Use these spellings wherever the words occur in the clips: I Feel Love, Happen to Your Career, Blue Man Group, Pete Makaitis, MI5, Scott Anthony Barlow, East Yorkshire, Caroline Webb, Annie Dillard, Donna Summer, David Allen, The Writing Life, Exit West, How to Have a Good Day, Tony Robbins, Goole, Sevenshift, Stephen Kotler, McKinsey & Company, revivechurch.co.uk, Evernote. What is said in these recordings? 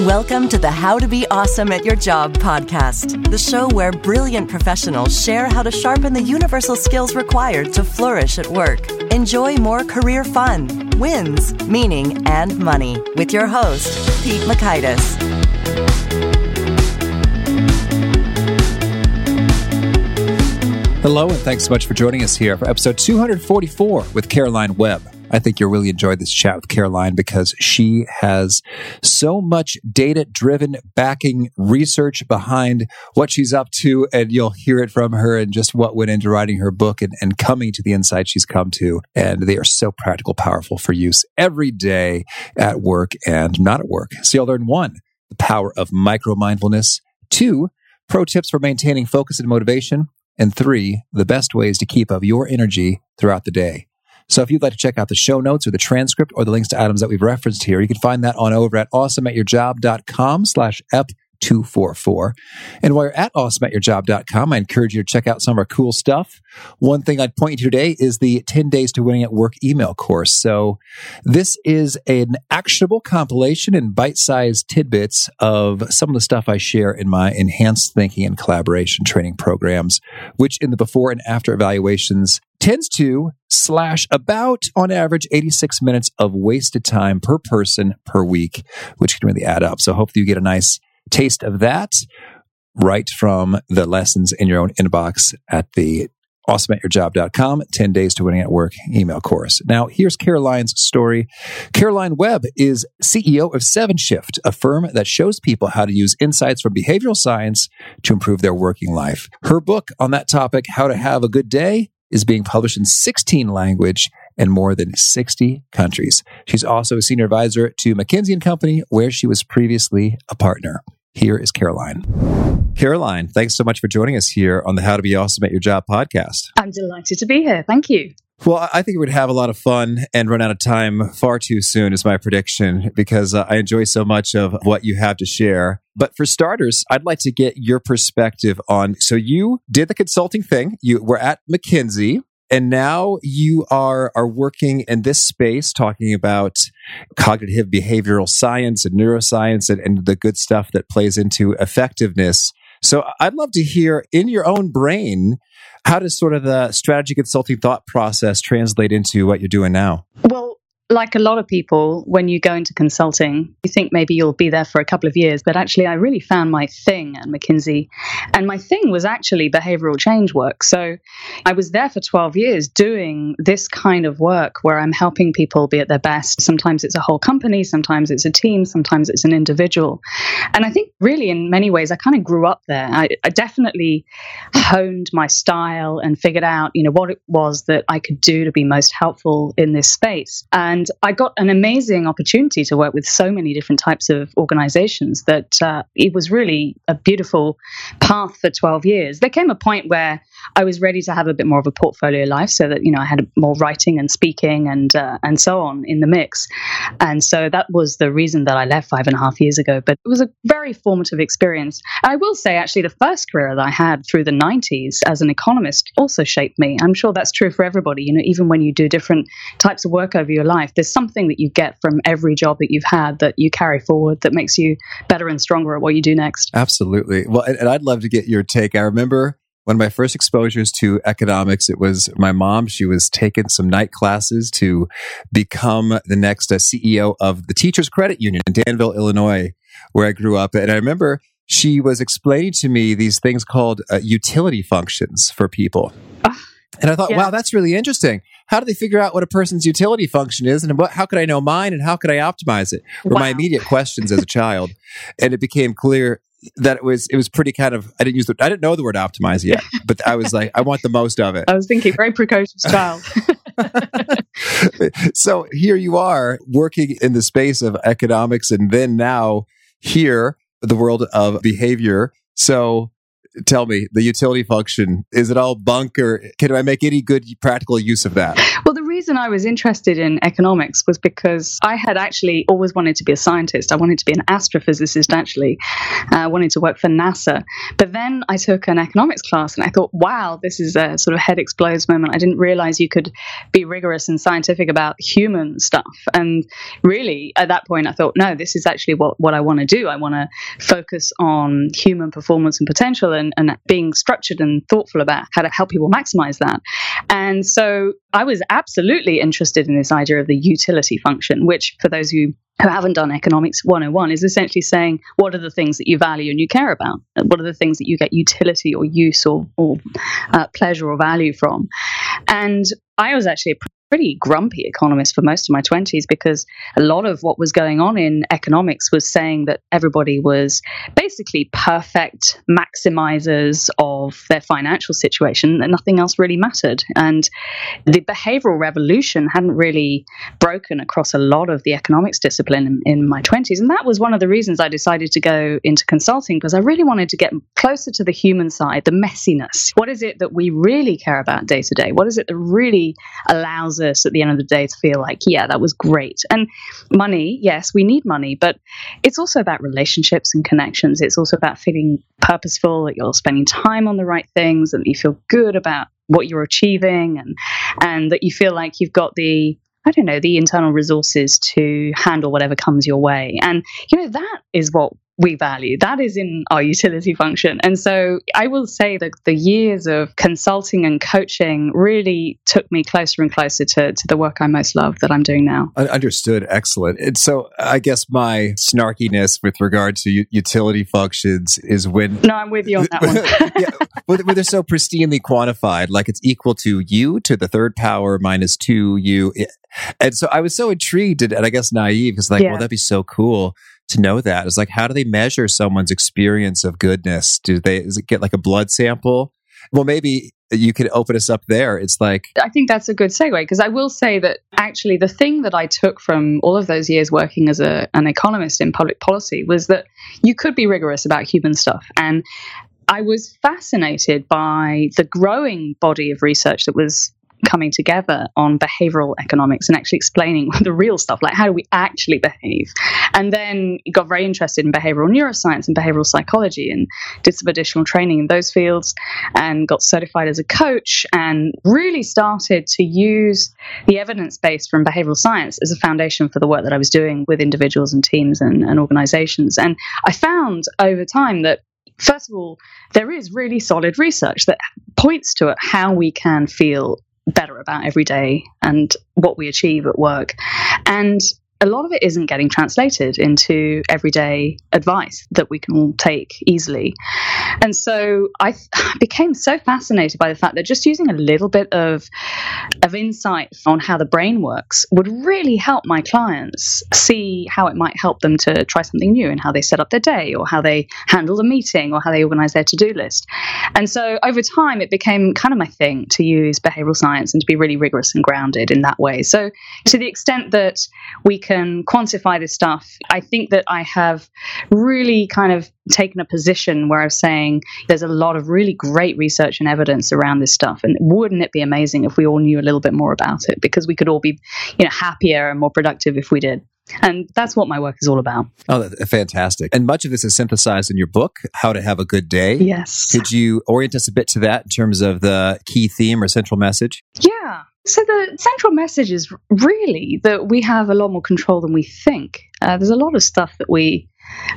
Welcome to the How to Be Awesome at Your Job podcast, the show where brilliant professionals share how to sharpen the universal skills required to flourish at work. Enjoy more career fun, wins, meaning, and money with your host, Pete Makaitis. Hello, and thanks so much for joining us here for episode 244 with Caroline Webb. I think you'll really enjoy this chat with Caroline because she has so much data-driven backing research behind what she's up to, and you'll hear it from her and just what went into writing her book and coming to the insights she's come to. And they are so practical, powerful for use every day at work and not at work. So you'll learn 1, the power of micro-mindfulness, 2, pro tips for maintaining focus and motivation, and 3, the best ways to keep up your energy throughout the day. So if you'd like to check out the show notes or the transcript or the links to items that we've referenced here, you can find that on over at awesomeatyourjob.com/ep244. And while you're at awesomeatyourjob.com, I encourage you to check out some of our cool stuff. One thing I'd point you to today is the 10 Days to Winning at Work email course. So this is an actionable compilation and bite-sized tidbits of some of the stuff I share in my enhanced thinking and collaboration training programs, which in the before and after evaluations tends to slash about, on average, 86 minutes of wasted time per person per week, which can really add up. So hopefully you get a nice taste of that right from the lessons in your own inbox at the awesomeatyourjob.com 10 Days to Winning at Work email course. Now, here's Caroline's story. Caroline Webb is CEO of Sevenshift, a firm that shows people how to use insights from behavioral science to improve their working life. Her book on that topic, How to Have a Good Day, is being published in 16 languages and more than 60 countries. She's also a senior advisor to McKinsey & Company, where she was previously a partner. Here is Caroline. Caroline, thanks so much for joining us here on the How to Be Awesome at Your Job podcast. I'm delighted to be here. Thank you. Well, I think we'd have a lot of fun and run out of time far too soon is my prediction, because I enjoy so much of what you have to share. But for starters, I'd like to get your perspective on, so you did the consulting thing, you were at McKinsey, and now you are working in this space talking about cognitive behavioral science and neuroscience and the good stuff that plays into effectiveness. So I'd love to hear, in your own brain, how does sort of the strategy consulting thought process translate into what you're doing now? Well, like a lot of people, when you go into consulting, you think maybe you'll be there for a couple of years, but actually I really found my thing at McKinsey. And my thing was actually behavioral change work. So I was there for 12 years doing this kind of work where I'm helping people be at their best. Sometimes it's a whole company, sometimes it's a team, sometimes it's an individual. And I think really in many ways, I kind of grew up there. I definitely honed my style and figured out, what it was that I could do to be most helpful in this space. And I got an amazing opportunity to work with so many different types of organizations that it was really a beautiful path for 12 years. There came a point where I was ready to have a bit more of a portfolio life so that, I had more writing and speaking and so on in the mix. And so that was the reason that I left 5.5 years ago. But it was a very formative experience. And I will say, actually, the first career that I had through the 90s as an economist also shaped me. I'm sure that's true for everybody. Even when you do different types of work over your life, there's something that you get from every job that you've had that you carry forward that makes you better and stronger at what you do next. Absolutely. Well, and I'd love to get your take. I remember one of my first exposures to economics, it was my mom. She was taking some night classes to become the next CEO of the Teachers Credit Union in Danville, Illinois, where I grew up. And I remember she was explaining to me these things called utility functions for people. And I thought, wow, that's really interesting. How do they figure out what a person's utility function is, and how could I know mine, and how could I optimize it? Were my immediate questions as a child. And it became clear that it was pretty kind of, I didn't know the word optimize yet, but I was like, I want the most of it. I was thinking, very precocious child. So here you are working in the space of economics, and then now here, the world of behavior. So tell me, the utility function, is it all bunk, or can I make any good practical use of that? Well, the reason I was interested in economics was because I had actually always wanted to be a scientist. I wanted to be an astrophysicist, actually. I wanted to work for NASA. But then I took an economics class and I thought, wow, this is a sort of head explodes moment. I didn't realize you could be rigorous and scientific about human stuff. And really, at that point, I thought, no, this is actually what I want to do. I want to focus on human performance and potential and being structured and thoughtful about how to help people maximize that. And so I was absolutely interested in this idea of the utility function, which for those who haven't done economics 101 is essentially saying, what are the things that you value and you care about? What are the things that you get utility or use or pleasure or value from? And I was actually a pretty grumpy economist for most of my 20s, because a lot of what was going on in economics was saying that everybody was basically perfect maximizers of their financial situation, that nothing else really mattered. And the behavioral revolution hadn't really broken across a lot of the economics discipline in my 20s. And that was one of the reasons I decided to go into consulting, because I really wanted to get closer to the human side, the messiness. What is it that we really care about day to day? What is it that really allows us at the end of the day to feel like, yeah, that was great? And money, yes, we need money, but it's also about relationships and connections. It's also about feeling purposeful, that you're spending time on the right things and that you feel good about what you're achieving, and that you feel like you've got the, I don't know, the internal resources to handle whatever comes your way. And, you know, that is what we value. That is in our utility function. And so I will say that the years of consulting and coaching really took me closer and closer to the work I most love that I'm doing now. Understood. Excellent. And so I guess my snarkiness with regard to utility functions is when... No, I'm with you on that one. Where they're so pristinely quantified, like it's equal to u to the third power minus 2u. And so I was so intrigued and I guess naive, because like, well, that'd be so cool to know that. It's like, how do they measure someone's experience of goodness? Does it get like a blood sample? Well, maybe you could open us up there. It's like, I think that's a good segue, because I will say that actually the thing that I took from all of those years working as an economist in public policy was that you could be rigorous about human stuff. And I was fascinated by the growing body of research that was coming together on behavioral economics and actually explaining the real stuff, like how do we actually behave? And then got very interested in behavioral neuroscience and behavioral psychology and did some additional training in those fields and got certified as a coach and really started to use the evidence base from behavioral science as a foundation for the work that I was doing with individuals and teams and organizations. And I found over time that, first of all, there is really solid research that points to how we can feel better about every day and what we achieve at work. And a lot of it isn't getting translated into everyday advice that we can all take easily. And so I became so fascinated by the fact that just using a little bit of insight on how the brain works would really help my clients see how it might help them to try something new in how they set up their day or how they handle a meeting or how they organize their to-do list. And so over time, it became kind of my thing to use behavioral science and to be really rigorous and grounded in that way. So to the extent that we can quantify this stuff, I think that I have really kind of taken a position where I'm saying there's a lot of really great research and evidence around this stuff. And wouldn't it be amazing if we all knew a little bit more about it? Because we could all be, you know, happier and more productive if we did. And that's what my work is all about. Oh, fantastic. And much of this is synthesized in your book, How to Have a Good Day. Yes. Could you orient us a bit to that in terms of the key theme or central message? Yeah. So the central message is really that we have a lot more control than we think. There's a lot of stuff that we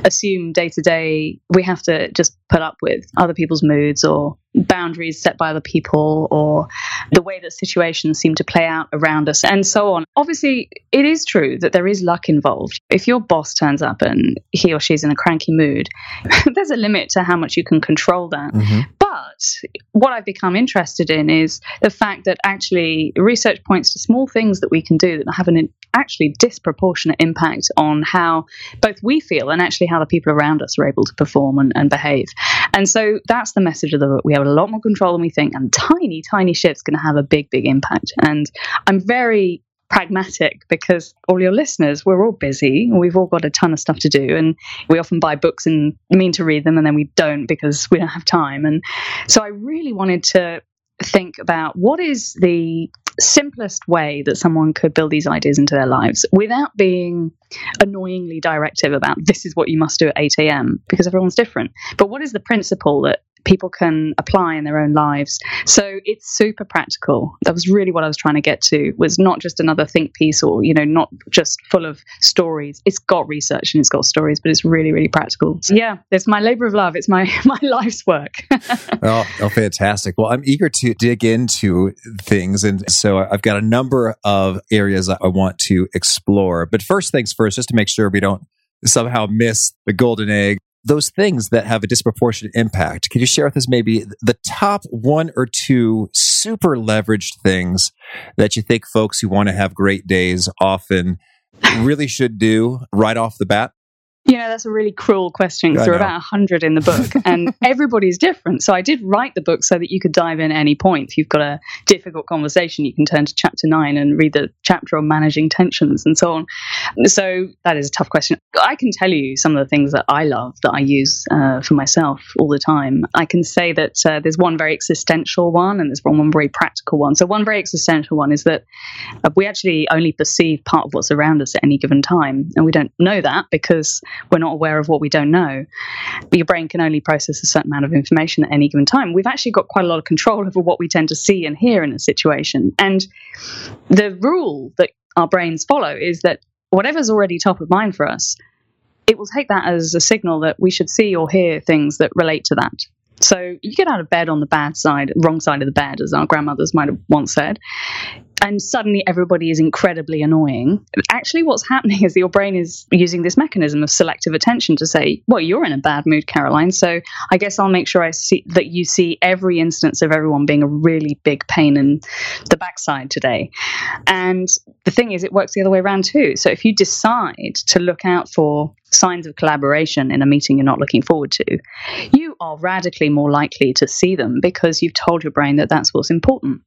assume day to day we have to just put up with, other people's moods or boundaries set by other people or the way that situations seem to play out around us and so on. Obviously, it is true that there is luck involved. If your boss turns up and he or she's in a cranky mood, there's a limit to how much you can control that. Mm-hmm. But what I've become interested in is the fact that actually research points to small things that we can do that have an actually disproportionate impact on how both we feel and actually how the people around us are able to perform and behave. And so that's the message of the book. We have a lot more control than we think, and tiny, tiny shifts can have a big, big impact. And I'm very pragmatic because all your listeners, we're all busy. We've all got a ton of stuff to do. And we often buy books and mean to read them, and then we don't because we don't have time. And so I really wanted to think about what is the simplest way that someone could build these ideas into their lives without being annoyingly directive about this is what you must do at 8 a.m. because everyone's different. But what is the principle that people can apply in their own lives? So it's super practical. That was really what I was trying to get to, was not just another think piece or, you know, not just full of stories. It's got research and it's got stories, but it's really, really practical. So yeah, it's my labor of love. It's my life's work. Oh, fantastic. Well, I'm eager to dig into things. And so I've got a number of areas I want to explore. But first things first, just to make sure we don't somehow miss the golden egg. Those things that have a disproportionate impact. Can you share with us maybe the top one or two super leveraged things that you think folks who want to have great days often really should do right off the bat? You know, that's a really cruel question because there are about 100 in the book and everybody's different. So I did write the book so that you could dive in at any point. If you've got a difficult conversation, you can turn to chapter 9 and read the chapter on managing tensions and so on. So that is a tough question. I can tell you some of the things that I love, that I use for myself all the time. I can say that there's one very existential one and there's one very practical one. So one very existential one is that we actually only perceive part of what's around us at any given time. And we don't know that because we're not aware of what we don't know. Your brain can only process a certain amount of information at any given time. We've actually got quite a lot of control over what we tend to see and hear in a situation. And the rule that our brains follow is that whatever's already top of mind for us, it will take that as a signal that we should see or hear things that relate to that. So you get out of bed on the bad side, wrong side of the bed, as our grandmothers might have once said, and suddenly everybody is incredibly annoying. Actually, what's happening is your brain is using this mechanism of selective attention to say, well, you're in a bad mood, Caroline, so I guess I'll make sure I see that you see every instance of everyone being a really big pain in the backside today. And the thing is, it works the other way around too. So if you decide to look out for signs of collaboration in a meeting you're not looking forward to, you are radically more likely to see them because you've told your brain that that's what's important.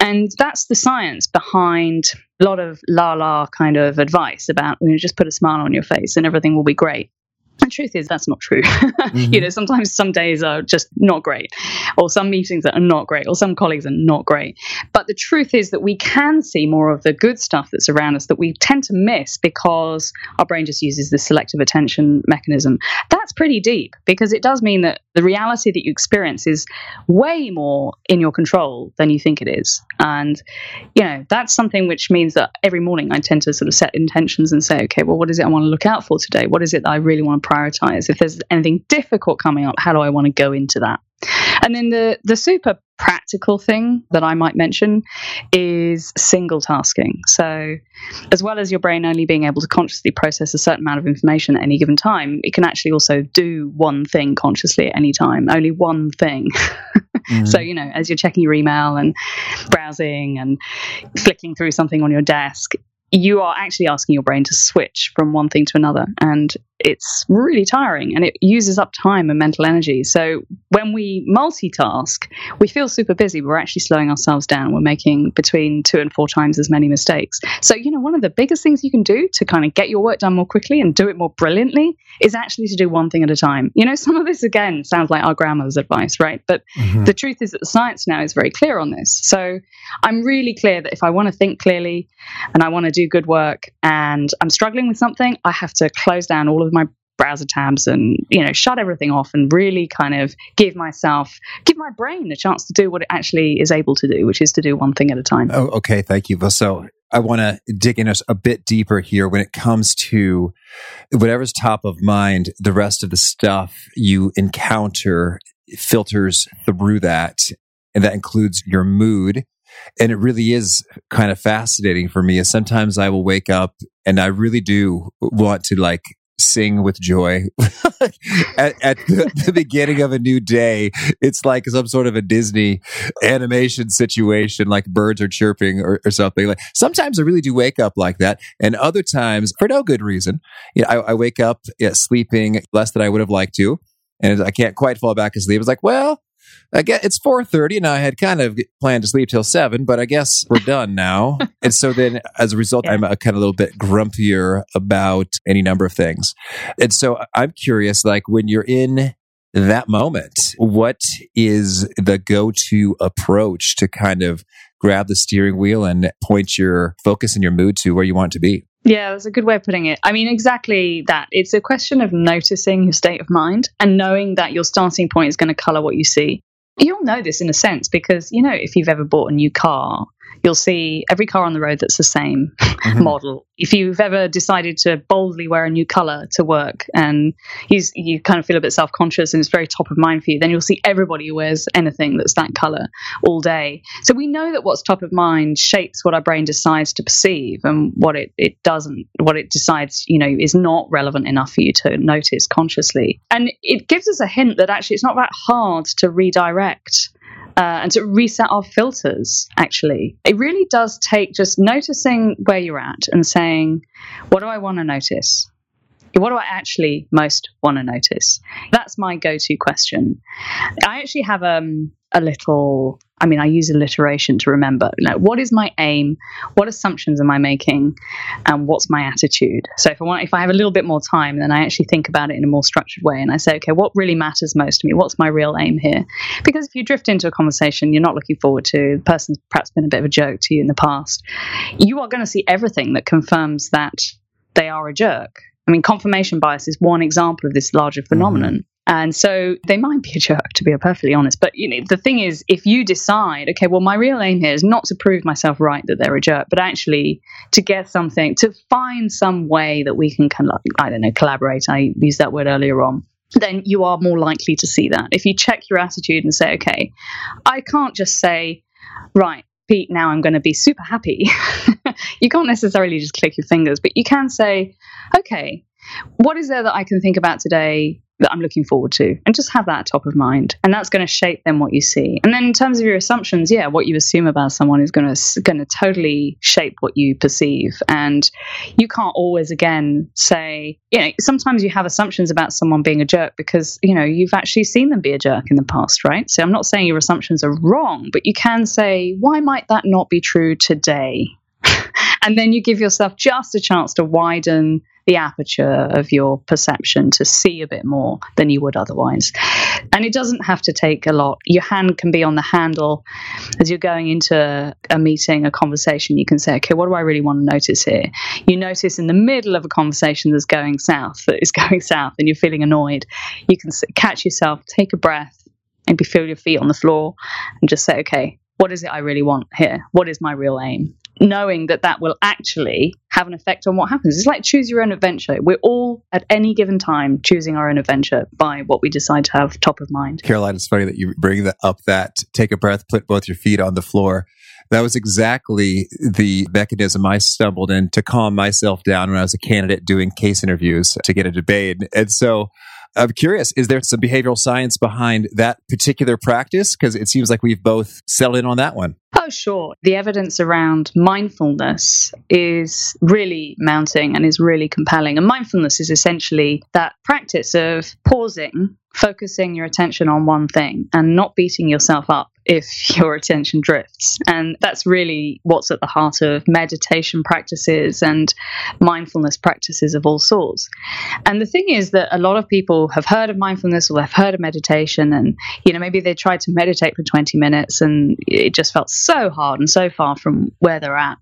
And that's the science behind a lot of la-la kind of advice about, you know, just put a smile on your face and everything will be great. The truth is that's not true. Mm-hmm. You know, sometimes some days are just not great, or some meetings that are not great, or some colleagues are not great. But the truth is that we can see more of the good stuff that's around us that we tend to miss because our brain just uses this selective attention mechanism. That's pretty deep because it does mean that the reality that you experience is way more in your control than you think it is. And, you know, that's something which means that every morning I tend to sort of set intentions and say, okay, well, what is it I want to look out for today? What is it that I really want to prioritize? If there's anything difficult coming up, how do I want to go into that? And then the super practical thing that I might mention is single tasking. So as well as your brain only being able to consciously process a certain amount of information at any given time, it can actually also do one thing consciously at any time, only one thing. Mm-hmm. So, you know, as you're checking your email and browsing and flicking through something on your desk, you are actually asking your brain to switch from one thing to another. And it's really tiring and it uses up time and mental energy. So when we multitask, we feel super busy. We're actually slowing ourselves down. We're making between 2 and 4 times as many mistakes. So, you know, one of the biggest things you can do to kind of get your work done more quickly and do it more brilliantly is actually to do one thing at a time. You know, some of this, again, sounds like our grandmother's advice, right? But The truth is that the science now is very clear on this. So I'm really clear that if I want to think clearly and I want to do good work and I'm struggling with something, I have to close down all of my browser tabs and, you know, shut everything off and really kind of give my brain a chance to do what it actually is able to do, which is to do one thing at a time. Oh, okay. Thank you. So I want to dig in a bit deeper here when it comes to whatever's top of mind, the rest of the stuff you encounter filters through that. And that includes your mood. And it really is kind of fascinating for me. Is sometimes I will wake up and I really do want to like sing with joy at the beginning of a new day. It's like some sort of a Disney animation situation, like birds are chirping or something. Like sometimes I really do wake up like that, and other times for no good reason. You know, I wake up sleeping less than I would have liked to, and I can't quite fall back asleep. It's like, well, I guess it's 4:30 and I had kind of planned to sleep till 7, but I guess we're done now. And so then as a result, I'm kind of a little bit grumpier about any number of things. And so I'm curious, like when you're in that moment, what is the go-to approach to kind of grab the steering wheel and point your focus and your mood to where you want it to be? Yeah, that's a good way of putting it. I mean, exactly that. It's a question of noticing your state of mind and knowing that your starting point is going to color what you see. You'll know this in a sense because, you know, if you've ever bought a new car, you'll see every car on the road that's the same model. If you've ever decided to boldly wear a new color to work and you kind of feel a bit self-conscious and it's very top of mind for you, then you'll see everybody who wears anything that's that color all day. So we know that what's top of mind shapes what our brain decides to perceive and what it doesn't, what it decides, you know, is not relevant enough for you to notice consciously. And it gives us a hint that actually it's not that hard to redirect and to reset our filters, actually. It really does take just noticing where you're at and saying, what do I want to notice? What do I actually most want to notice? That's my go-to question. I actually have a little... I mean, I use alliteration to remember. Like, what is my aim? What assumptions am I making? And what's my attitude? So if I have a little bit more time, then I actually think about it in a more structured way. And I say, okay, what really matters most to me? What's my real aim here? Because if you drift into a conversation you're not looking forward to, the person's perhaps been a bit of a joke to you in the past, you are going to see everything that confirms that they are a jerk. I mean, confirmation bias is one example of this larger phenomenon. And so they might be a jerk, to be perfectly honest. But, you know, the thing is, if you decide, okay, well, my real aim here is not to prove myself right that they're a jerk, but actually to get something, to find some way that we can, I don't know, collaborate. I used that word earlier on. Then you are more likely to see that. If you check your attitude and say, okay, I can't just say, right, Pete, now I'm going to be super happy. You can't necessarily just click your fingers, but you can say, okay, what is there that I can think about today that I'm looking forward to? And just have that top of mind. And that's going to shape then what you see. And then in terms of your assumptions, yeah, what you assume about someone is going to totally shape what you perceive. And you can't always, again, say, you know, sometimes you have assumptions about someone being a jerk because, you know, you've actually seen them be a jerk in the past, right? So I'm not saying your assumptions are wrong, but you can say, why might that not be true today? And then you give yourself just a chance to widen the aperture of your perception to see a bit more than you would otherwise. And it doesn't have to take a lot. Your hand can be on the handle. As you're going into a meeting, a conversation, you can say, okay, what do I really want to notice here? You notice in the middle of a conversation that is going south and you're feeling annoyed. You can catch yourself, take a breath, maybe feel your feet on the floor and just say, okay, what is it I really want here? What is my real aim? Knowing that will actually have an effect on what happens. It's like choose your own adventure. We're all, at any given time, choosing our own adventure by what we decide to have top of mind. Caroline, it's funny that you bring that, take a breath, put both your feet on the floor. That was exactly the mechanism I stumbled in to calm myself down when I was a candidate doing case interviews to get a debate. And so I'm curious, is there some behavioral science behind that particular practice? Because it seems like we've both settled in on that one. Oh, sure. The evidence around mindfulness is really mounting and is really compelling. And mindfulness is essentially that practice of pausing, focusing your attention on one thing and not beating yourself up if your attention drifts. And that's really what's at the heart of meditation practices and mindfulness practices of all sorts. And the thing is that a lot of people have heard of mindfulness or they've heard of meditation and, you know, maybe they tried to meditate for 20 minutes and it just felt so hard and so far from where they're at.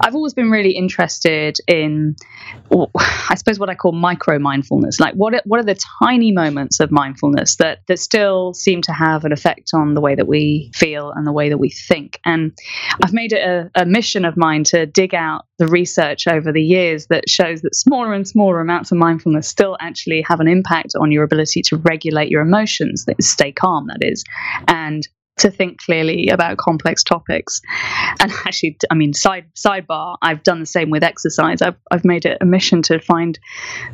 I've always been really interested in, I suppose, what I call micro-mindfulness. Like, what are the tiny moments of mindfulness that still seem to have an effect on the way that we feel and the way that we think? And I've made it a mission of mine to dig out the research over the years that shows that smaller and smaller amounts of mindfulness still actually have an impact on your ability to regulate your emotions, stay calm, that is, and to think clearly about complex topics. And actually, I mean, sidebar, I've done the same with exercise. I've made it a mission to find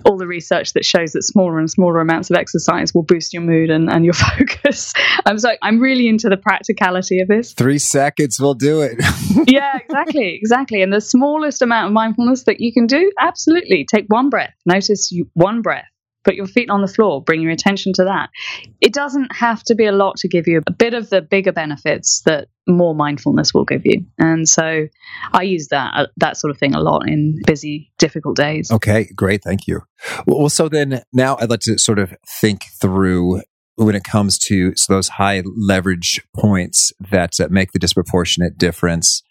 all the research that shows that smaller and smaller amounts of exercise will boost your mood and your focus. I'm really into the practicality of this. 3 seconds will do it. Yeah, exactly. And the smallest amount of mindfulness that you can do, absolutely. Take one breath. Notice one breath. Put your feet on the floor, bring your attention to that. It doesn't have to be a lot to give you a bit of the bigger benefits that more mindfulness will give you. And so I use that sort of thing a lot in busy, difficult days. Okay, great. Thank you. Well, so then now I'd like to sort of think through when it comes to those high leverage points that make the disproportionate difference.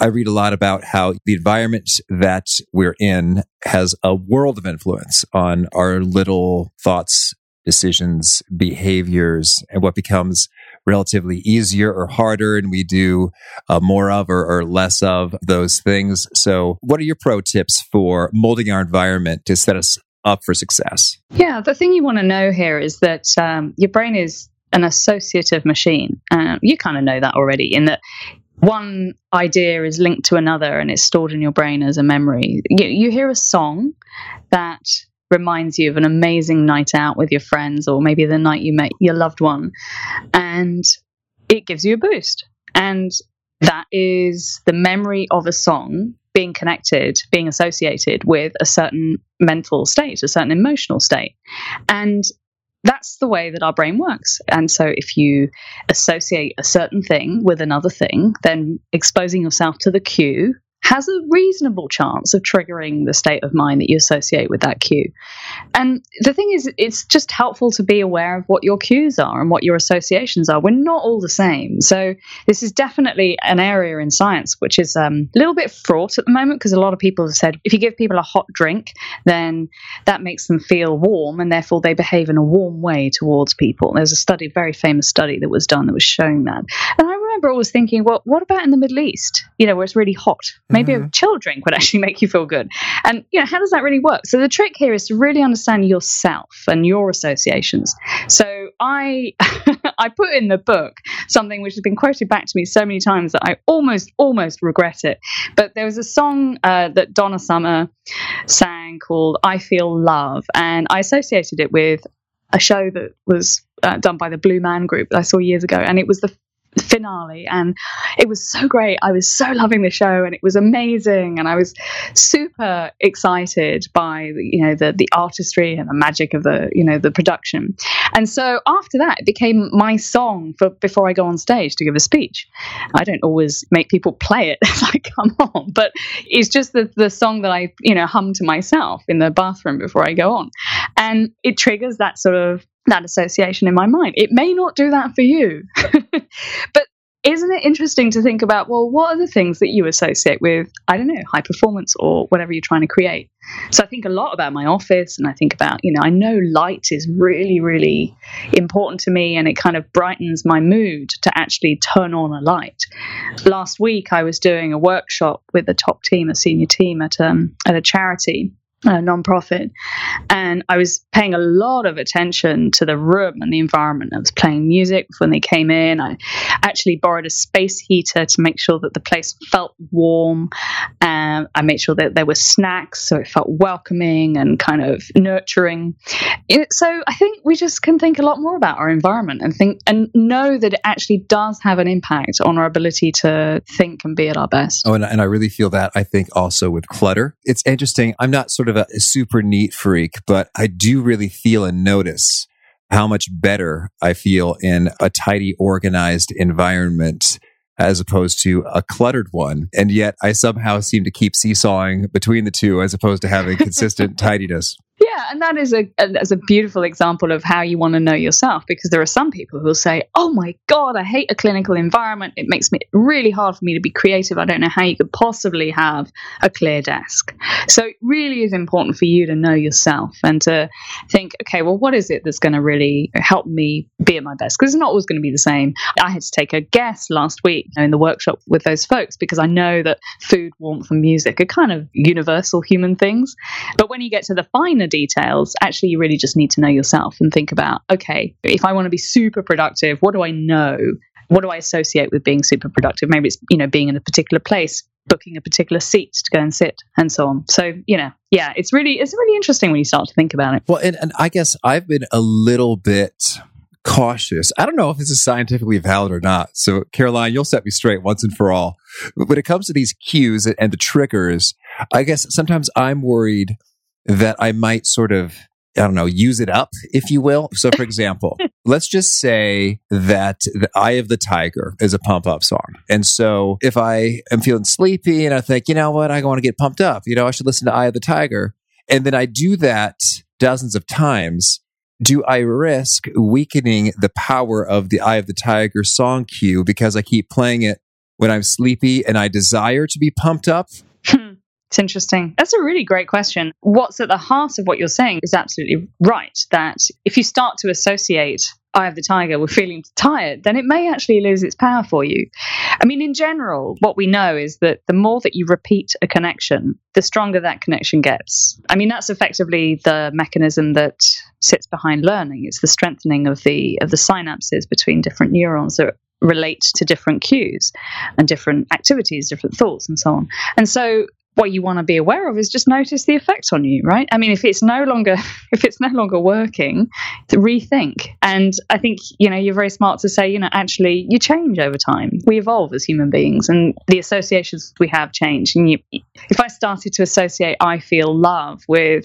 I read a lot about how the environment that we're in has a world of influence on our little thoughts, decisions, behaviors, and what becomes relatively easier or harder, and we do more of or less of those things. So what are your pro tips for molding our environment to set us up for success? Yeah, the thing you want to know here is that your brain is an associative machine. You kind of know that already, in that one idea is linked to another and it's stored in your brain as a memory. You hear a song that reminds you of an amazing night out with your friends, or maybe the night you met your loved one, and it gives you a boost. And that is the memory of a song being connected, being associated with a certain mental state, a certain emotional state. And that's the way that our brain works. And so if you associate a certain thing with another thing, then exposing yourself to the cue has a reasonable chance of triggering the state of mind that you associate with that cue. And the thing is, it's just helpful to be aware of what your cues are and what your associations are. We're not all the same. So this is definitely an area in science which is a little bit fraught at the moment, because a lot of people have said if you give people a hot drink, then that makes them feel warm and therefore they behave in a warm way towards people. There's a study, very famous study that was done that was showing that. And I remember always thinking, well, what about in the Middle East, where it's really hot? Maybe a chill drink would actually make you feel good. And, how does that really work? So the trick here is to really understand yourself and your associations. So I put in the book something which has been quoted back to me so many times that I almost regret it. But there was a song that Donna Summer sang called I Feel Love, and I associated it with a show that was done by the Blue Man Group that I saw years ago, and it was the finale, and it was so great. I was so loving the show, and it was amazing, and I was super excited by the artistry and the magic of the production. And so after that, it became my song for before I go on stage to give a speech. I don't always make people play it as I come on, but it's just the song that I hum to myself in the bathroom before I go on, and it triggers that sort of that association in my mind. It may not do that for you. But isn't it interesting to think about, well, what are the things that you associate with, high performance or whatever you're trying to create? So I think a lot about my office, and I think about, I know light is really, really important to me, and it kind of brightens my mood to actually turn on a light. Last week, I was doing a workshop with the top team, a senior team at a charity, a non-profit, and I was paying a lot of attention to the room and the environment. I was playing music when they came in. I actually borrowed a space heater to make sure that the place felt warm. I made sure that there were snacks so it felt welcoming and kind of nurturing. So I think we just can think a lot more about our environment and know that it actually does have an impact on our ability to think and be at our best. Oh, and I really feel that, I think, also with clutter. It's interesting. I'm not sort of a super neat freak, but I do really feel and notice how much better I feel in a tidy, organized environment as opposed to a cluttered one. And yet I somehow seem to keep seesawing between the two as opposed to having consistent tidiness. Yeah, and that is a beautiful example of how you want to know yourself, because there are some people who will say, oh my God, I hate a clinical environment. It makes me really hard for me to be creative. I don't know how you could possibly have a clear desk. So it really is important for you to know yourself and to think, okay, well, what is it that's going to really help me be at my best? Because it's not always going to be the same. I had to take a guest last week in the workshop with those folks, because I know that food, warmth, and music are kind of universal human things. But when you get to the finer details, actually you really just need to know yourself and think about, okay, if I want to be super productive, what do I know? What do I associate with being super productive? Maybe it's, being in a particular place, booking a particular seat to go and sit, and so on. So, yeah, it's really interesting when you start to think about it. Well, and I guess I've been a little bit cautious. I don't know if this is scientifically valid or not. So, Caroline, you'll set me straight once and for all. But when it comes to these cues and the triggers, I guess sometimes I'm worried that I might sort of, use it up, if you will. So, for example, let's just say that the Eye of the Tiger is a pump-up song. And so if I am feeling sleepy and I think, what, I want to get pumped up, I should listen to Eye of the Tiger. And then I do that dozens of times. do I risk weakening the power of the Eye of the Tiger song cue because I keep playing it when I'm sleepy and I desire to be pumped up? It's interesting. That's a really great question. What's at the heart of what you're saying is absolutely right, that if you start to associate Eye of the Tiger with feeling tired, then it may actually lose its power for you. I mean, in general, what we know is that the more that you repeat a connection, the stronger that connection gets. I mean, that's effectively the mechanism that sits behind learning. It's the strengthening of the synapses between different neurons that relate to different cues and different activities, different thoughts, and so on. And so what you want to be aware of is just notice the effect on you, right? I mean, if it's no longer working, rethink. And I think, you know, you're very smart to say, you know, actually you change over time. We evolve as human beings and the associations we have change. And if I started to associate I feel love with,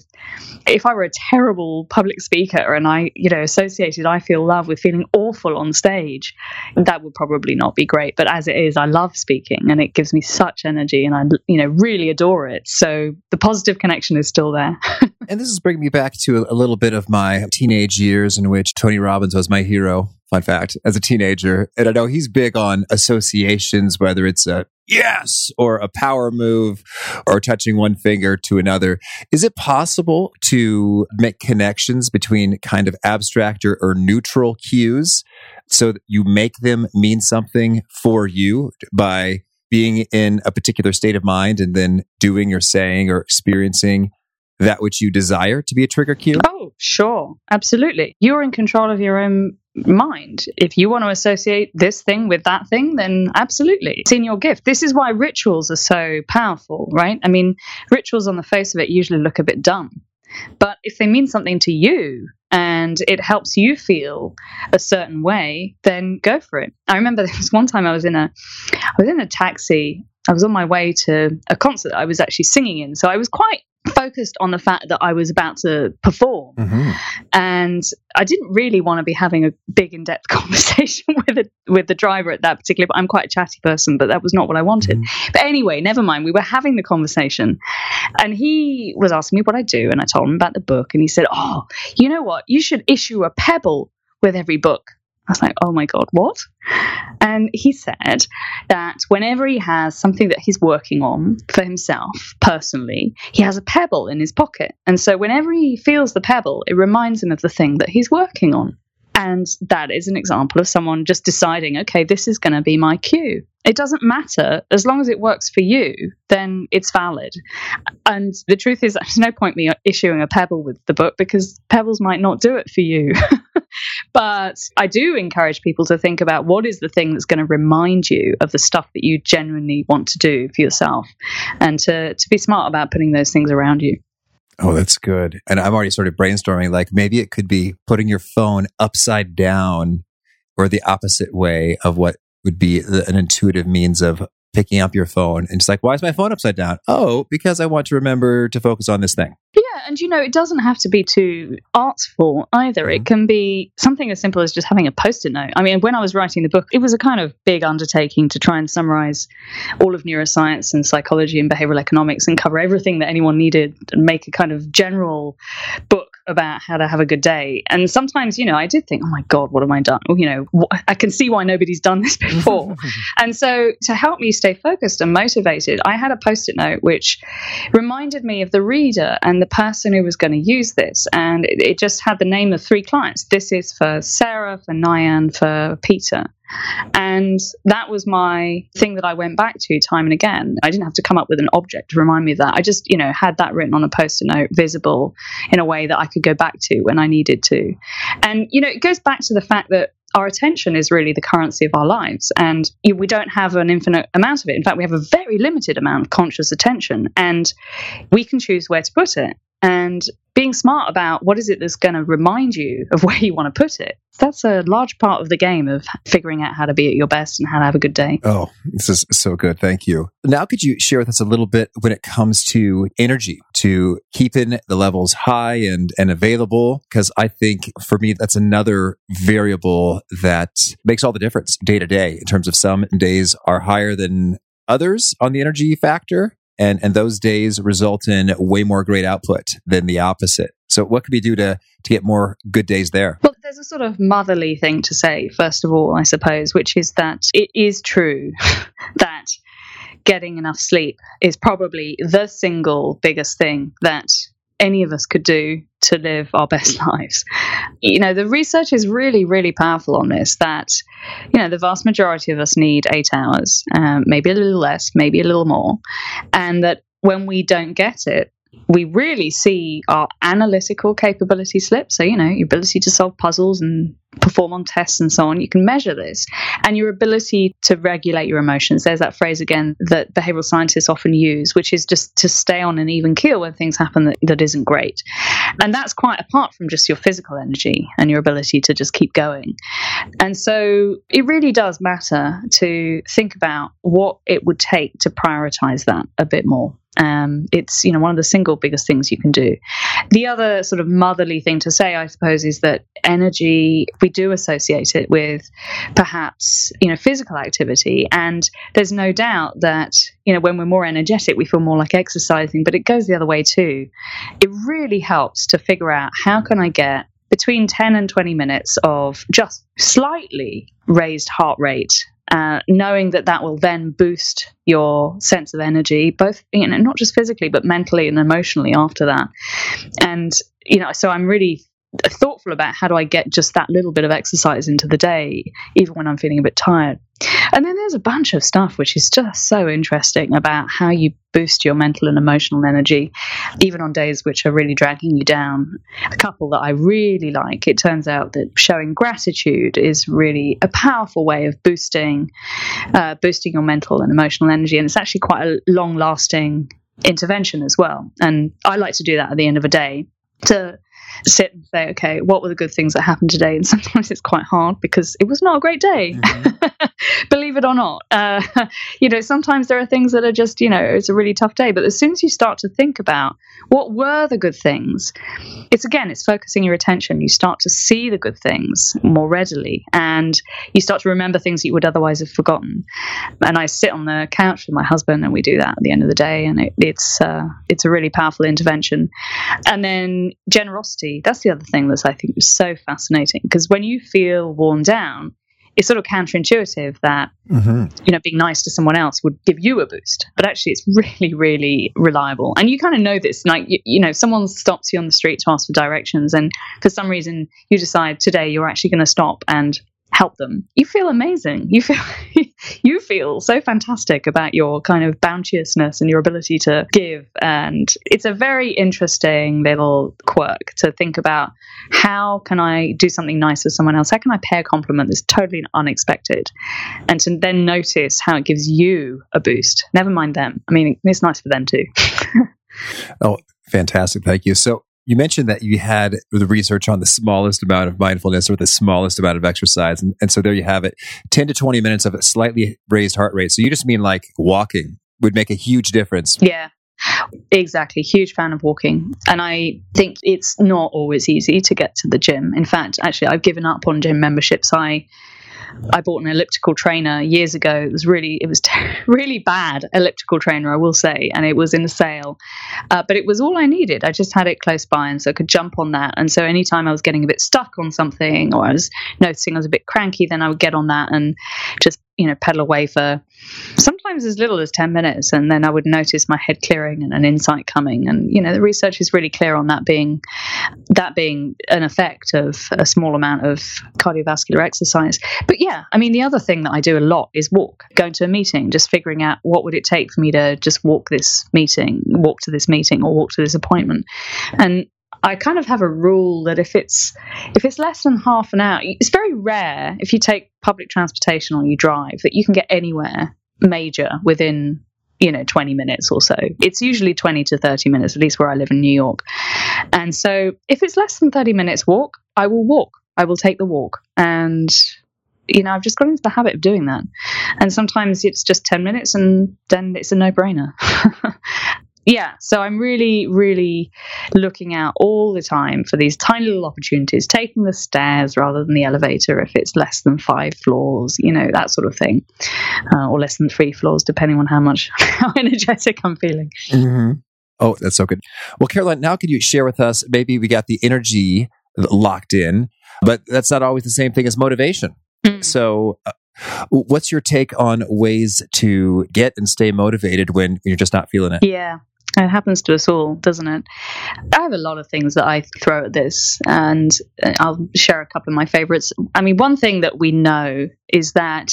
if I were a terrible public speaker and I, you know, associated I feel love with feeling awful on stage, that would probably not be great. But as it is, I love speaking and it gives me such energy and I, you know, really adore it. So the positive connection is still there. And this is bringing me back to a little bit of my teenage years in which Tony Robbins was my hero, fun fact, as a teenager. And I know he's big on associations, whether it's a yes or a power move or touching one finger to another. Is it possible to make connections between kind of abstract or neutral cues so that you make them mean something for you by being in a particular state of mind and then doing or saying or experiencing that which you desire to be a trigger cue? Oh, sure. Absolutely. You're in control of your own mind. If you want to associate this thing with that thing, then absolutely. It's in your gift. This is why rituals are so powerful, right? I mean, rituals on the face of it usually look a bit dumb. But if they mean something to you and it helps you feel a certain way, then go for it. I remember there was one time I was in a taxi. I was on my way to a concert I was actually singing in. So I was quite focused on the fact that I was about to perform. Mm-hmm. And I didn't really want to be having a big in-depth conversation with the driver at that particular, but I'm quite a chatty person, but that was not what I wanted. Mm-hmm. But anyway, never mind. We were having the conversation and he was asking me what I do. And I told him about the book and he said, "Oh, you know what? You should issue a pebble with every book." I was like, oh my God, what? And he said that whenever he has something that he's working on for himself personally, he has a pebble in his pocket. And so whenever he feels the pebble, it reminds him of the thing that he's working on. And that is an example of someone just deciding, okay, this is going to be my cue. It doesn't matter. As long as it works for you, then it's valid. And the truth is, there's no point me issuing a pebble with the book because pebbles might not do it for you. But I do encourage people to think about what is the thing that's going to remind you of the stuff that you genuinely want to do for yourself and to be smart about putting those things around you. Oh, that's good. And I'm already sort of brainstorming, like maybe it could be putting your phone upside down or the opposite way of what would be an intuitive means of picking up your phone. And it's like, why is my phone upside down? Oh, because I want to remember to focus on this thing. Yeah. And you know, it doesn't have to be too artful either. Mm-hmm. It can be something as simple as just having a Post-it note. I mean, when I was writing the book, it was a kind of big undertaking to try and summarize all of neuroscience and psychology and behavioral economics and cover everything that anyone needed and make a kind of general book about how to have a good day. And sometimes, you know, I did think, oh my God, what have I done? You know, I can see why nobody's done this before. And so to help me stay focused and motivated, I had a Post-it note which reminded me of the reader and the person who was going to use this. And it just had the name of three clients. This is for Sarah, for Nyan, for Peter. And that was my thing that I went back to time and again. I didn't have to come up with an object to remind me of that. I just, you know, had that written on a Post-it note, visible in a way that I could go back to when I needed to. And, you know, it goes back to the fact that our attention is really the currency of our lives and we don't have an infinite amount of it. In fact, we have a very limited amount of conscious attention and we can choose where to put it. And being smart about what is it that's going to remind you of where you want to put it, that's a large part of the game of figuring out how to be at your best and how to have a good day. Oh, this is so good. Thank you. Now, could you share with us a little bit when it comes to energy, to keeping the levels high and available? Because I think for me, that's another variable that makes all the difference day to day in terms of some days are higher than others on the energy factor. And those days result in way more great output than the opposite. So what can we do to get more good days there? Well, there's a sort of motherly thing to say, first of all, I suppose, which is that it is true that getting enough sleep is probably the single biggest thing that any of us could do to live our best lives. You know, the research is really, really powerful on this, that, you know, the vast majority of us need 8 hours, maybe a little less, maybe a little more. And that when we don't get it, we really see our analytical capability slip. So, you know, your ability to solve puzzles and perform on tests and so on, you can measure this. And your ability to regulate your emotions. There's that phrase again that behavioral scientists often use, which is just to stay on an even keel when things happen that isn't great. And that's quite apart from just your physical energy and your ability to just keep going. And so it really does matter to think about what it would take to prioritize that a bit more. It's, you know, one of the single biggest things you can do. The other sort of motherly thing to say, I suppose, is that energy, we do associate it with perhaps, you know, physical activity. And there's no doubt that, you know, when we're more energetic, we feel more like exercising, but it goes the other way too. It really helps to figure out how can I get between 10 and 20 minutes of just slightly raised heart rate, knowing that will then boost your sense of energy, both, you know, not just physically, but mentally and emotionally after that. And, you know, so I'm really thoughtful about how do I get just that little bit of exercise into the day, even when I'm feeling a bit tired. And then there's a bunch of stuff which is just so interesting about how you boost your mental and emotional energy, even on days which are really dragging you down. A couple that I really like, it turns out that showing gratitude is really a powerful way of boosting your mental and emotional energy. And it's actually quite a long-lasting intervention as well. And I like to do that at the end of a day to sit and say, okay, what were the good things that happened today? And sometimes it's quite hard because it was not a great day, believe it or not. You know, sometimes there are things that are just, you know, it's a really tough day. But as soon as you start to think about what were the good things, it's focusing your attention. You start to see the good things more readily and you start to remember things that you would otherwise have forgotten. And I sit on the couch with my husband and we do that at the end of the day. And it's a really powerful intervention. And then generosity. That's the other thing that's, I think, is so fascinating, because when you feel worn down, it's sort of counterintuitive that, you know, being nice to someone else would give you a boost, but actually it's really, really reliable. And you kind of know this, like, you know, someone stops you on the street to ask for directions and for some reason you decide today you're actually going to stop and help them. You feel amazing. You feel you feel so fantastic about your kind of bounteousness and your ability to give. And it's a very interesting little quirk to think about, how can I do something nice for someone else? How can I pay a compliment that's totally unexpected? And to then notice how it gives you a boost. Never mind them. I mean, it's nice for them too. Oh, fantastic. Thank you. So you mentioned that you had the research on the smallest amount of mindfulness or the smallest amount of exercise. And so there you have it, 10 to 20 minutes of a slightly raised heart rate. So you just mean like walking would make a huge difference. Yeah, exactly. Huge fan of walking. And I think it's not always easy to get to the gym. In fact, actually, I've given up on gym memberships. I bought an elliptical trainer years ago. It was really bad elliptical trainer, I will say, and it was in a sale. But it was all I needed. I just had it close by, and so I could jump on that. And so anytime I was getting a bit stuck on something, or I was noticing I was a bit cranky, then I would get on that and just, you know, pedal away for sometimes as little as 10 minutes. And then I would notice my head clearing and an insight coming. And, you know, the research is really clear on that being an effect of a small amount of cardiovascular exercise. But yeah, I mean, the other thing that I do a lot is walk, going to a meeting, just figuring out what would it take for me to just walk to this meeting or walk to this appointment. And I kind of have a rule that if it's less than half an hour, it's very rare if you take public transportation or you drive that you can get anywhere major within, you know, 20 minutes or so. It's usually 20 to 30 minutes, at least where I live in New York. And so if it's less than 30 minutes walk, I will walk. I will take the walk. And, you know, I've just got into the habit of doing that. And sometimes it's just 10 minutes and then it's a no-brainer. Yeah, so I'm really, really looking out all the time for these tiny little opportunities, taking the stairs rather than the elevator if it's less than 5 floors, you know, that sort of thing, or less than 3 floors, depending on how energetic I'm feeling. Mm-hmm. Oh, that's so good. Well, Caroline, now could you share with us, maybe we got the energy locked in, but that's not always the same thing as motivation. Mm-hmm. So... what's your take on ways to get and stay motivated when you're just not feeling it? Yeah, it happens to us all, doesn't it? I have a lot of things that I throw at this, and I'll share a couple of my favorites. I mean, one thing that we know is that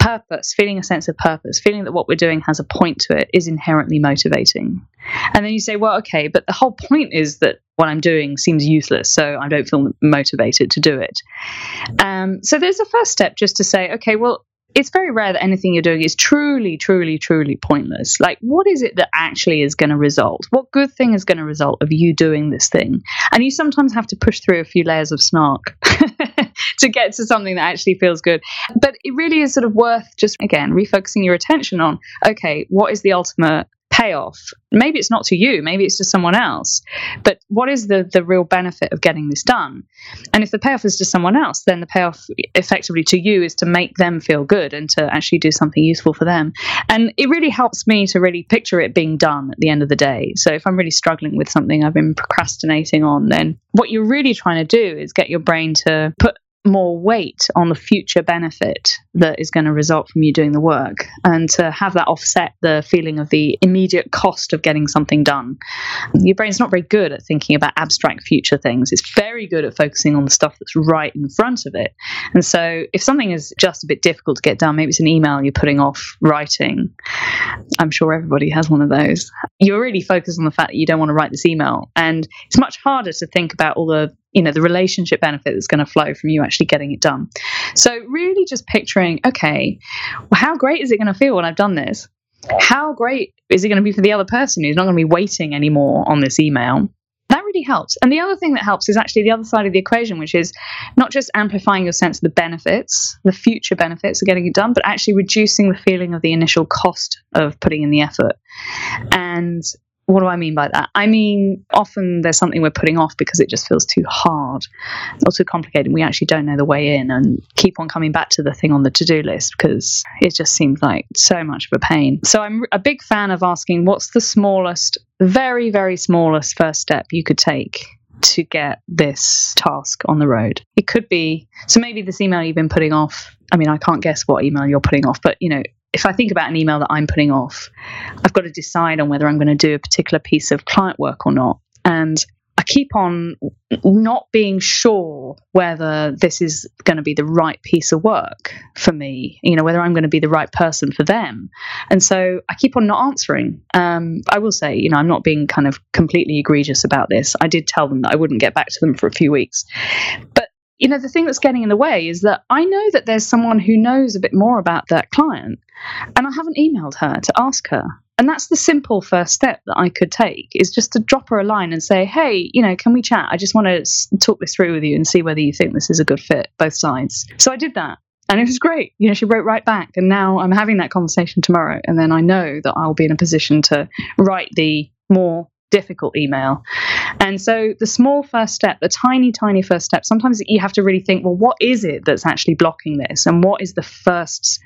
purpose, feeling a sense of purpose, feeling that what we're doing has a point to it, is inherently motivating. And then you say, well, okay, but the whole point is that what I'm doing seems useless, so I don't feel motivated to do it. So there's a first step just to say, okay, well, it's very rare that anything you're doing is truly, truly, truly pointless. Like, what is it that actually is going to result? What good thing is going to result of you doing this thing? And you sometimes have to push through a few layers of snark to get to something that actually feels good. But it really is sort of worth just, again, refocusing your attention on, okay, what is the ultimate payoff? Maybe it's not to you, maybe it's to someone else, but what is the real benefit of getting this done? And if the payoff is to someone else, then the payoff effectively to you is to make them feel good and to actually do something useful for them. And it really helps me to really picture it being done at the end of the day. So if I'm really struggling with something I've been procrastinating on, then what you're really trying to do is get your brain to put more weight on the future benefit that is going to result from you doing the work, and to have that offset the feeling of the immediate cost of getting something done. Your brain's not very good at thinking about abstract future things. It's very good at focusing on the stuff that's right in front of it. And so if something is just a bit difficult to get done, maybe it's an email you're putting off writing. I'm sure everybody has one of those. You're really focused on the fact that you don't want to write this email. And it's much harder to think about all the relationship benefit that's going to flow from you actually getting it done. So really just picturing, okay, well, how great is it going to feel when I've done this? How great is it going to be for the other person who's not going to be waiting anymore on this email? That really helps. And the other thing that helps is actually the other side of the equation, which is not just amplifying your sense of the benefits, the future benefits of getting it done, but actually reducing the feeling of the initial cost of putting in the effort. And what do I mean by that? I mean, often there's something we're putting off because it just feels too hard or too complicated. We actually don't know the way in and keep on coming back to the thing on the to-do list because it just seems like so much of a pain. So I'm a big fan of asking, what's the smallest, very, very smallest first step you could take to get this task on the road? It could be, so maybe this email you've been putting off. I mean, I can't guess what email you're putting off, but, you know, if I think about an email that I'm putting off, I've got to decide on whether I'm going to do a particular piece of client work or not. And I keep on not being sure whether this is going to be the right piece of work for me, you know, whether I'm going to be the right person for them. And so I keep on not answering. I will say, you know, I'm not being kind of completely egregious about this. I did tell them that I wouldn't get back to them for a few weeks. But you know, the thing that's getting in the way is that I know that there's someone who knows a bit more about that client, and I haven't emailed her to ask her. And that's the simple first step that I could take, is just to drop her a line and say, hey, you know, can we chat? I just want to talk this through with you and see whether you think this is a good fit, both sides. So I did that. And it was great. You know, she wrote right back. And now I'm having that conversation tomorrow. And then I know that I'll be in a position to write the more difficult email. And so the small first step, the tiny, tiny first step, sometimes you have to really think, well, what is it that's actually blocking this? And what is the first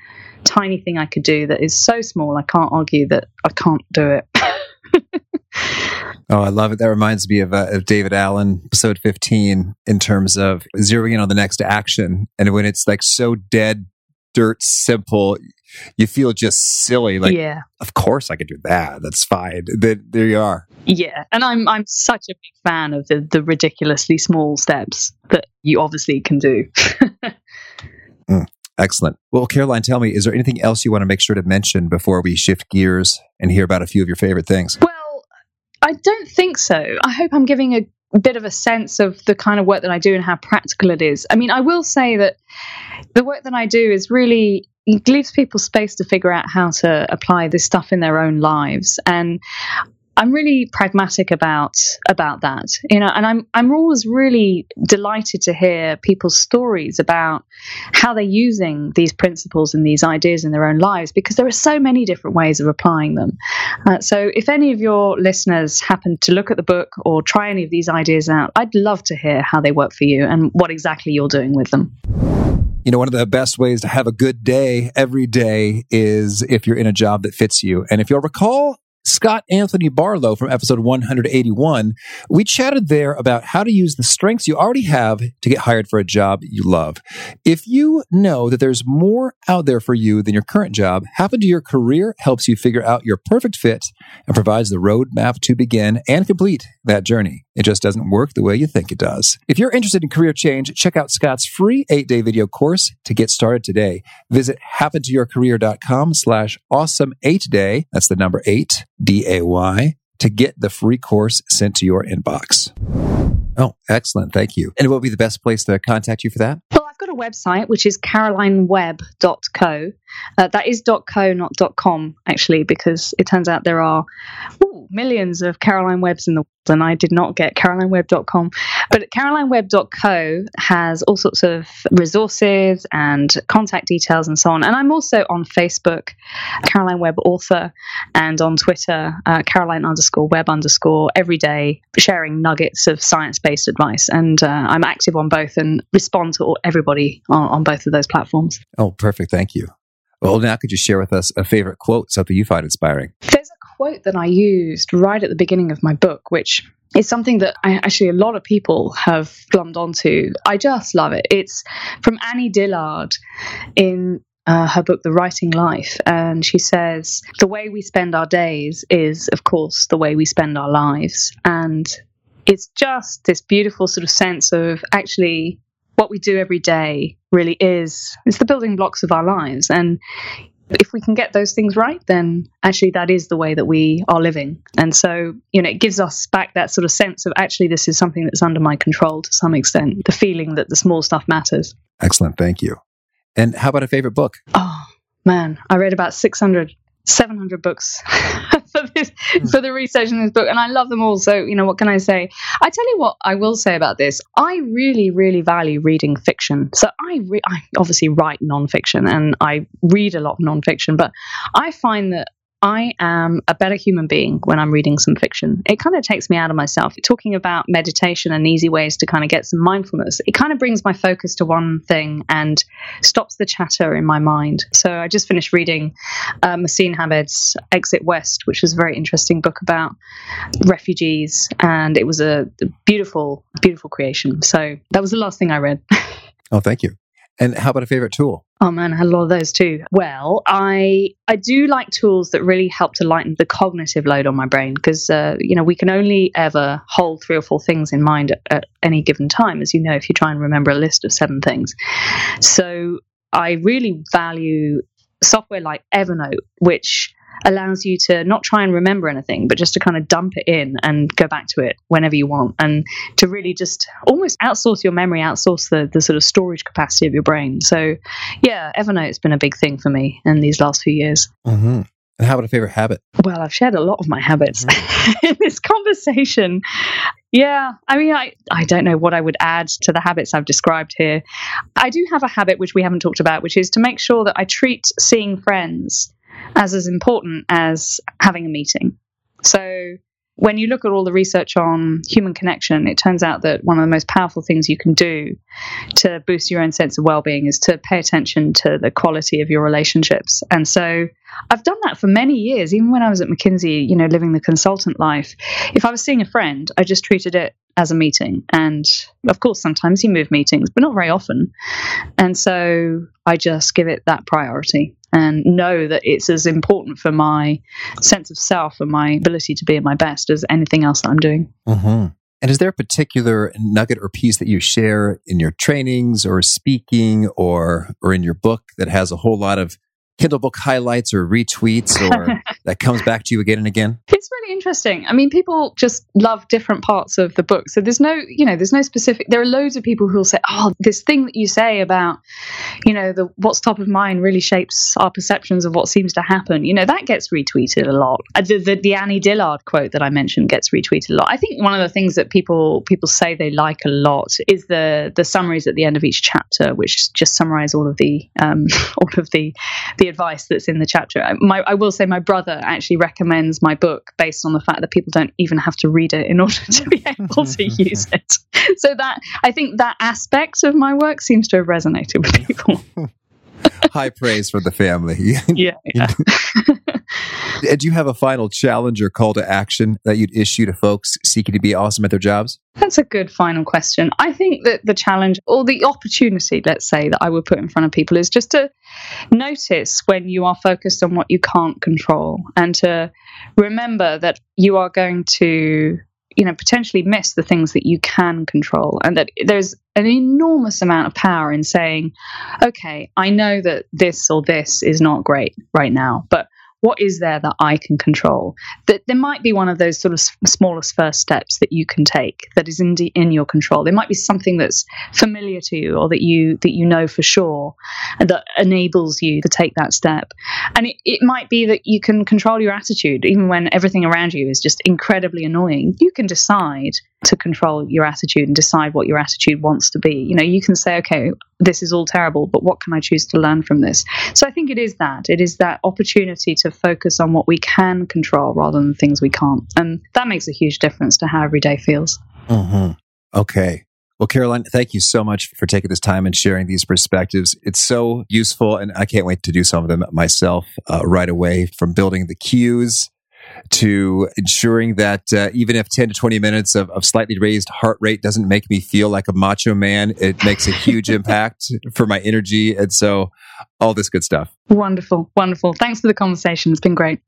tiny thing I could do that is so small I can't argue that I can't do it? Oh, I love it. That reminds me of David Allen, episode 15, in terms of zeroing in on the next action. And when it's like so dead, dirt simple, you feel just silly. Like, yeah, of course I could do that. That's fine. There you are. Yeah. And I'm such a big fan of the ridiculously small steps that you obviously can do. Excellent. Well, Caroline, tell me, is there anything else you want to make sure to mention before we shift gears and hear about a few of your favorite things? Well, I don't think so. I hope I'm giving a bit of a sense of the kind of work that I do and how practical it is. I mean, I will say that the work that I do is really... it leaves people space to figure out how to apply this stuff in their own lives. And I'm really pragmatic about that, you know, and I'm always really delighted to hear people's stories about how they're using these principles and these ideas in their own lives, because there are so many different ways of applying them. So if any of your listeners happen to look at the book or try any of these ideas out, I'd love to hear how they work for you and what exactly you're doing with them. You know, one of the best ways to have a good day every day is if you're in a job that fits you. And if you'll recall, Scott Anthony Barlow from episode 181, we chatted there about how to use the strengths you already have to get hired for a job you love. If you know that there's more out there for you than your current job, Happen to Your Career helps you figure out your perfect fit and provides the roadmap to begin and complete that journey. It just doesn't work the way you think it does. If you're interested in career change, check out Scott's free 8-day video course to get started today. Visit happentoyourcareer.com/awesome8day. That's the number 8. DAY to get the free course sent to your inbox. Oh, excellent. Thank you. And what would be the best place to contact you for that? Well, I've got a website, which is carolinewebb.co. That is .co, not .com, actually, because it turns out there are millions of Caroline Webbs in the world, and I did not get carolinewebb.com. But carolinewebb.co has all sorts of resources and contact details and so on. And I'm also on Facebook, Caroline Webb Author, and on Twitter, Caroline_Webb_ every day, sharing nuggets of science-based advice. And I'm active on both and respond to everybody on both of those platforms. Oh, perfect. Thank you. Well, now could you share with us a favorite quote, something you find inspiring? There's a quote that I used right at the beginning of my book, which is something that a lot of people have glommed onto. I just love it. It's from Annie Dillard in her book, The Writing Life. And she says, the way we spend our days is, of course, the way we spend our lives. And it's just this beautiful sort of sense of actually what we do every day really is the building blocks of our lives. And if we can get those things right, then actually that is the way that we are living. And so, you know, it gives us back that sort of sense of actually this is something that's under my control to some extent, the feeling that the small stuff matters. Excellent. Thank you. And how about a favorite book? Oh, man, I read about 700 books for the research in this book, and I love them all. So, you know, what can I say? I tell you what I will say about this. I really, really value reading fiction. So I obviously write nonfiction, and I read a lot of nonfiction, but I find that I am a better human being when I'm reading some fiction. It kind of takes me out of myself. Talking about meditation and easy ways to kind of get some mindfulness, it kind of brings my focus to one thing and stops the chatter in my mind. So I just finished reading Masin Hamed's Exit West, which was a very interesting book about refugees. And it was a beautiful, beautiful creation. So that was the last thing I read. Oh, thank you. And how about a favorite tool? Oh man, I had a lot of those too. Well, I do like tools that really help to lighten the cognitive load on my brain, because, you know, we can only ever hold 3 or 4 things in mind at any given time, as you know, if you try and remember a list of 7 things. So I really value software like Evernote, which allows you to not try and remember anything, but just to kind of dump it in and go back to it whenever you want, and to really just almost outsource your memory, outsource the sort of storage capacity of your brain. So yeah, Evernote's been a big thing for me in these last few years. Mm-hmm. And how about a favorite habit? Well, I've shared a lot of my habits in this conversation. Yeah, I mean, I don't know what I would add to the habits I've described here. I do have a habit which we haven't talked about, which is to make sure that I treat seeing friends as important as having a meeting. So when you look at all the research on human connection, it turns out that one of the most powerful things you can do to boost your own sense of well-being is to pay attention to the quality of your relationships. And so I've done that for many years. Even when I was at McKinsey, you know, living the consultant life, if I was seeing a friend, I just treated it as a meeting. And of course, sometimes you move meetings, but not very often. And so I just give it that priority and know that it's as important for my sense of self and my ability to be at my best as anything else that I'm doing. Mm-hmm. And is there a particular nugget or piece that you share in your trainings or speaking or in your book that has a whole lot of Kindle book highlights or retweets or that comes back to you again and again? It's really interesting. I mean, people just love different parts of the book. So there's no, you know, there's no specific, there are loads of people who will say, oh, this thing that you say about, you know, the what's top of mind really shapes our perceptions of what seems to happen. You know, that gets retweeted a lot. The Annie Dillard quote that I mentioned gets retweeted a lot. I think one of the things that people say they like a lot is the summaries at the end of each chapter, which just summarize all of the advice that's in the chapter. I will say my brother actually recommends my book based on the fact that people don't even have to read it in order to be able to use it. So that, I think that aspect of my work seems to have resonated with people. High praise for the family. Yeah. Do you have a final challenge or call to action that you'd issue to folks seeking to be awesome at their jobs? That's a good final question. I think that the challenge or the opportunity, let's say, that I would put in front of people is just to notice when you are focused on what you can't control and to remember that you are going to, you know, potentially miss the things that you can control, and that there's an enormous amount of power in saying, okay, I know that this or this is not great right now, but what is there that I can control? That there might be one of those sort of smallest first steps that you can take that is in your control. There might be something that's familiar to you or that you know for sure that enables you to take that step. And it might be that you can control your attitude even when everything around you is just incredibly annoying. You can decide to control your attitude and decide what your attitude wants to be. You know, you can say, okay, this is all terrible, but what can I choose to learn from this? So I think it is that opportunity to focus on what we can control rather than things we can't. And that makes a huge difference to how every day feels. Mm-hmm. Okay. Well, Caroline, thank you so much for taking this time and sharing these perspectives. It's so useful, and I can't wait to do some of them myself right away, from building the cues to ensuring that even if 10 to 20 minutes of slightly raised heart rate doesn't make me feel like a macho man, it makes a huge impact for my energy. And so all this good stuff. Wonderful. Wonderful. Thanks for the conversation. It's been great.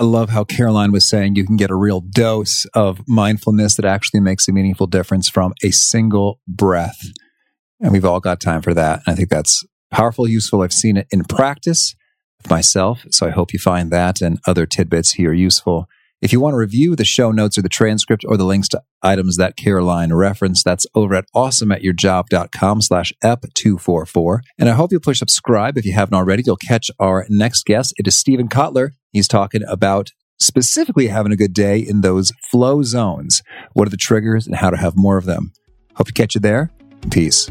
I love how Caroline was saying you can get a real dose of mindfulness that actually makes a meaningful difference from a single breath. And we've all got time for that. And I think that's powerful, useful. I've seen it in practice myself. So I hope you find that and other tidbits here useful. If you want to review the show notes or the transcript or the links to items that Caroline referenced, that's over at awesomeatyourjob.com/ep244. And I hope you'll push subscribe if you haven't already. You'll catch our next guest. It is Stephen Kotler. He's talking about specifically having a good day in those flow zones. What are the triggers and how to have more of them? Hope to catch you there. Peace.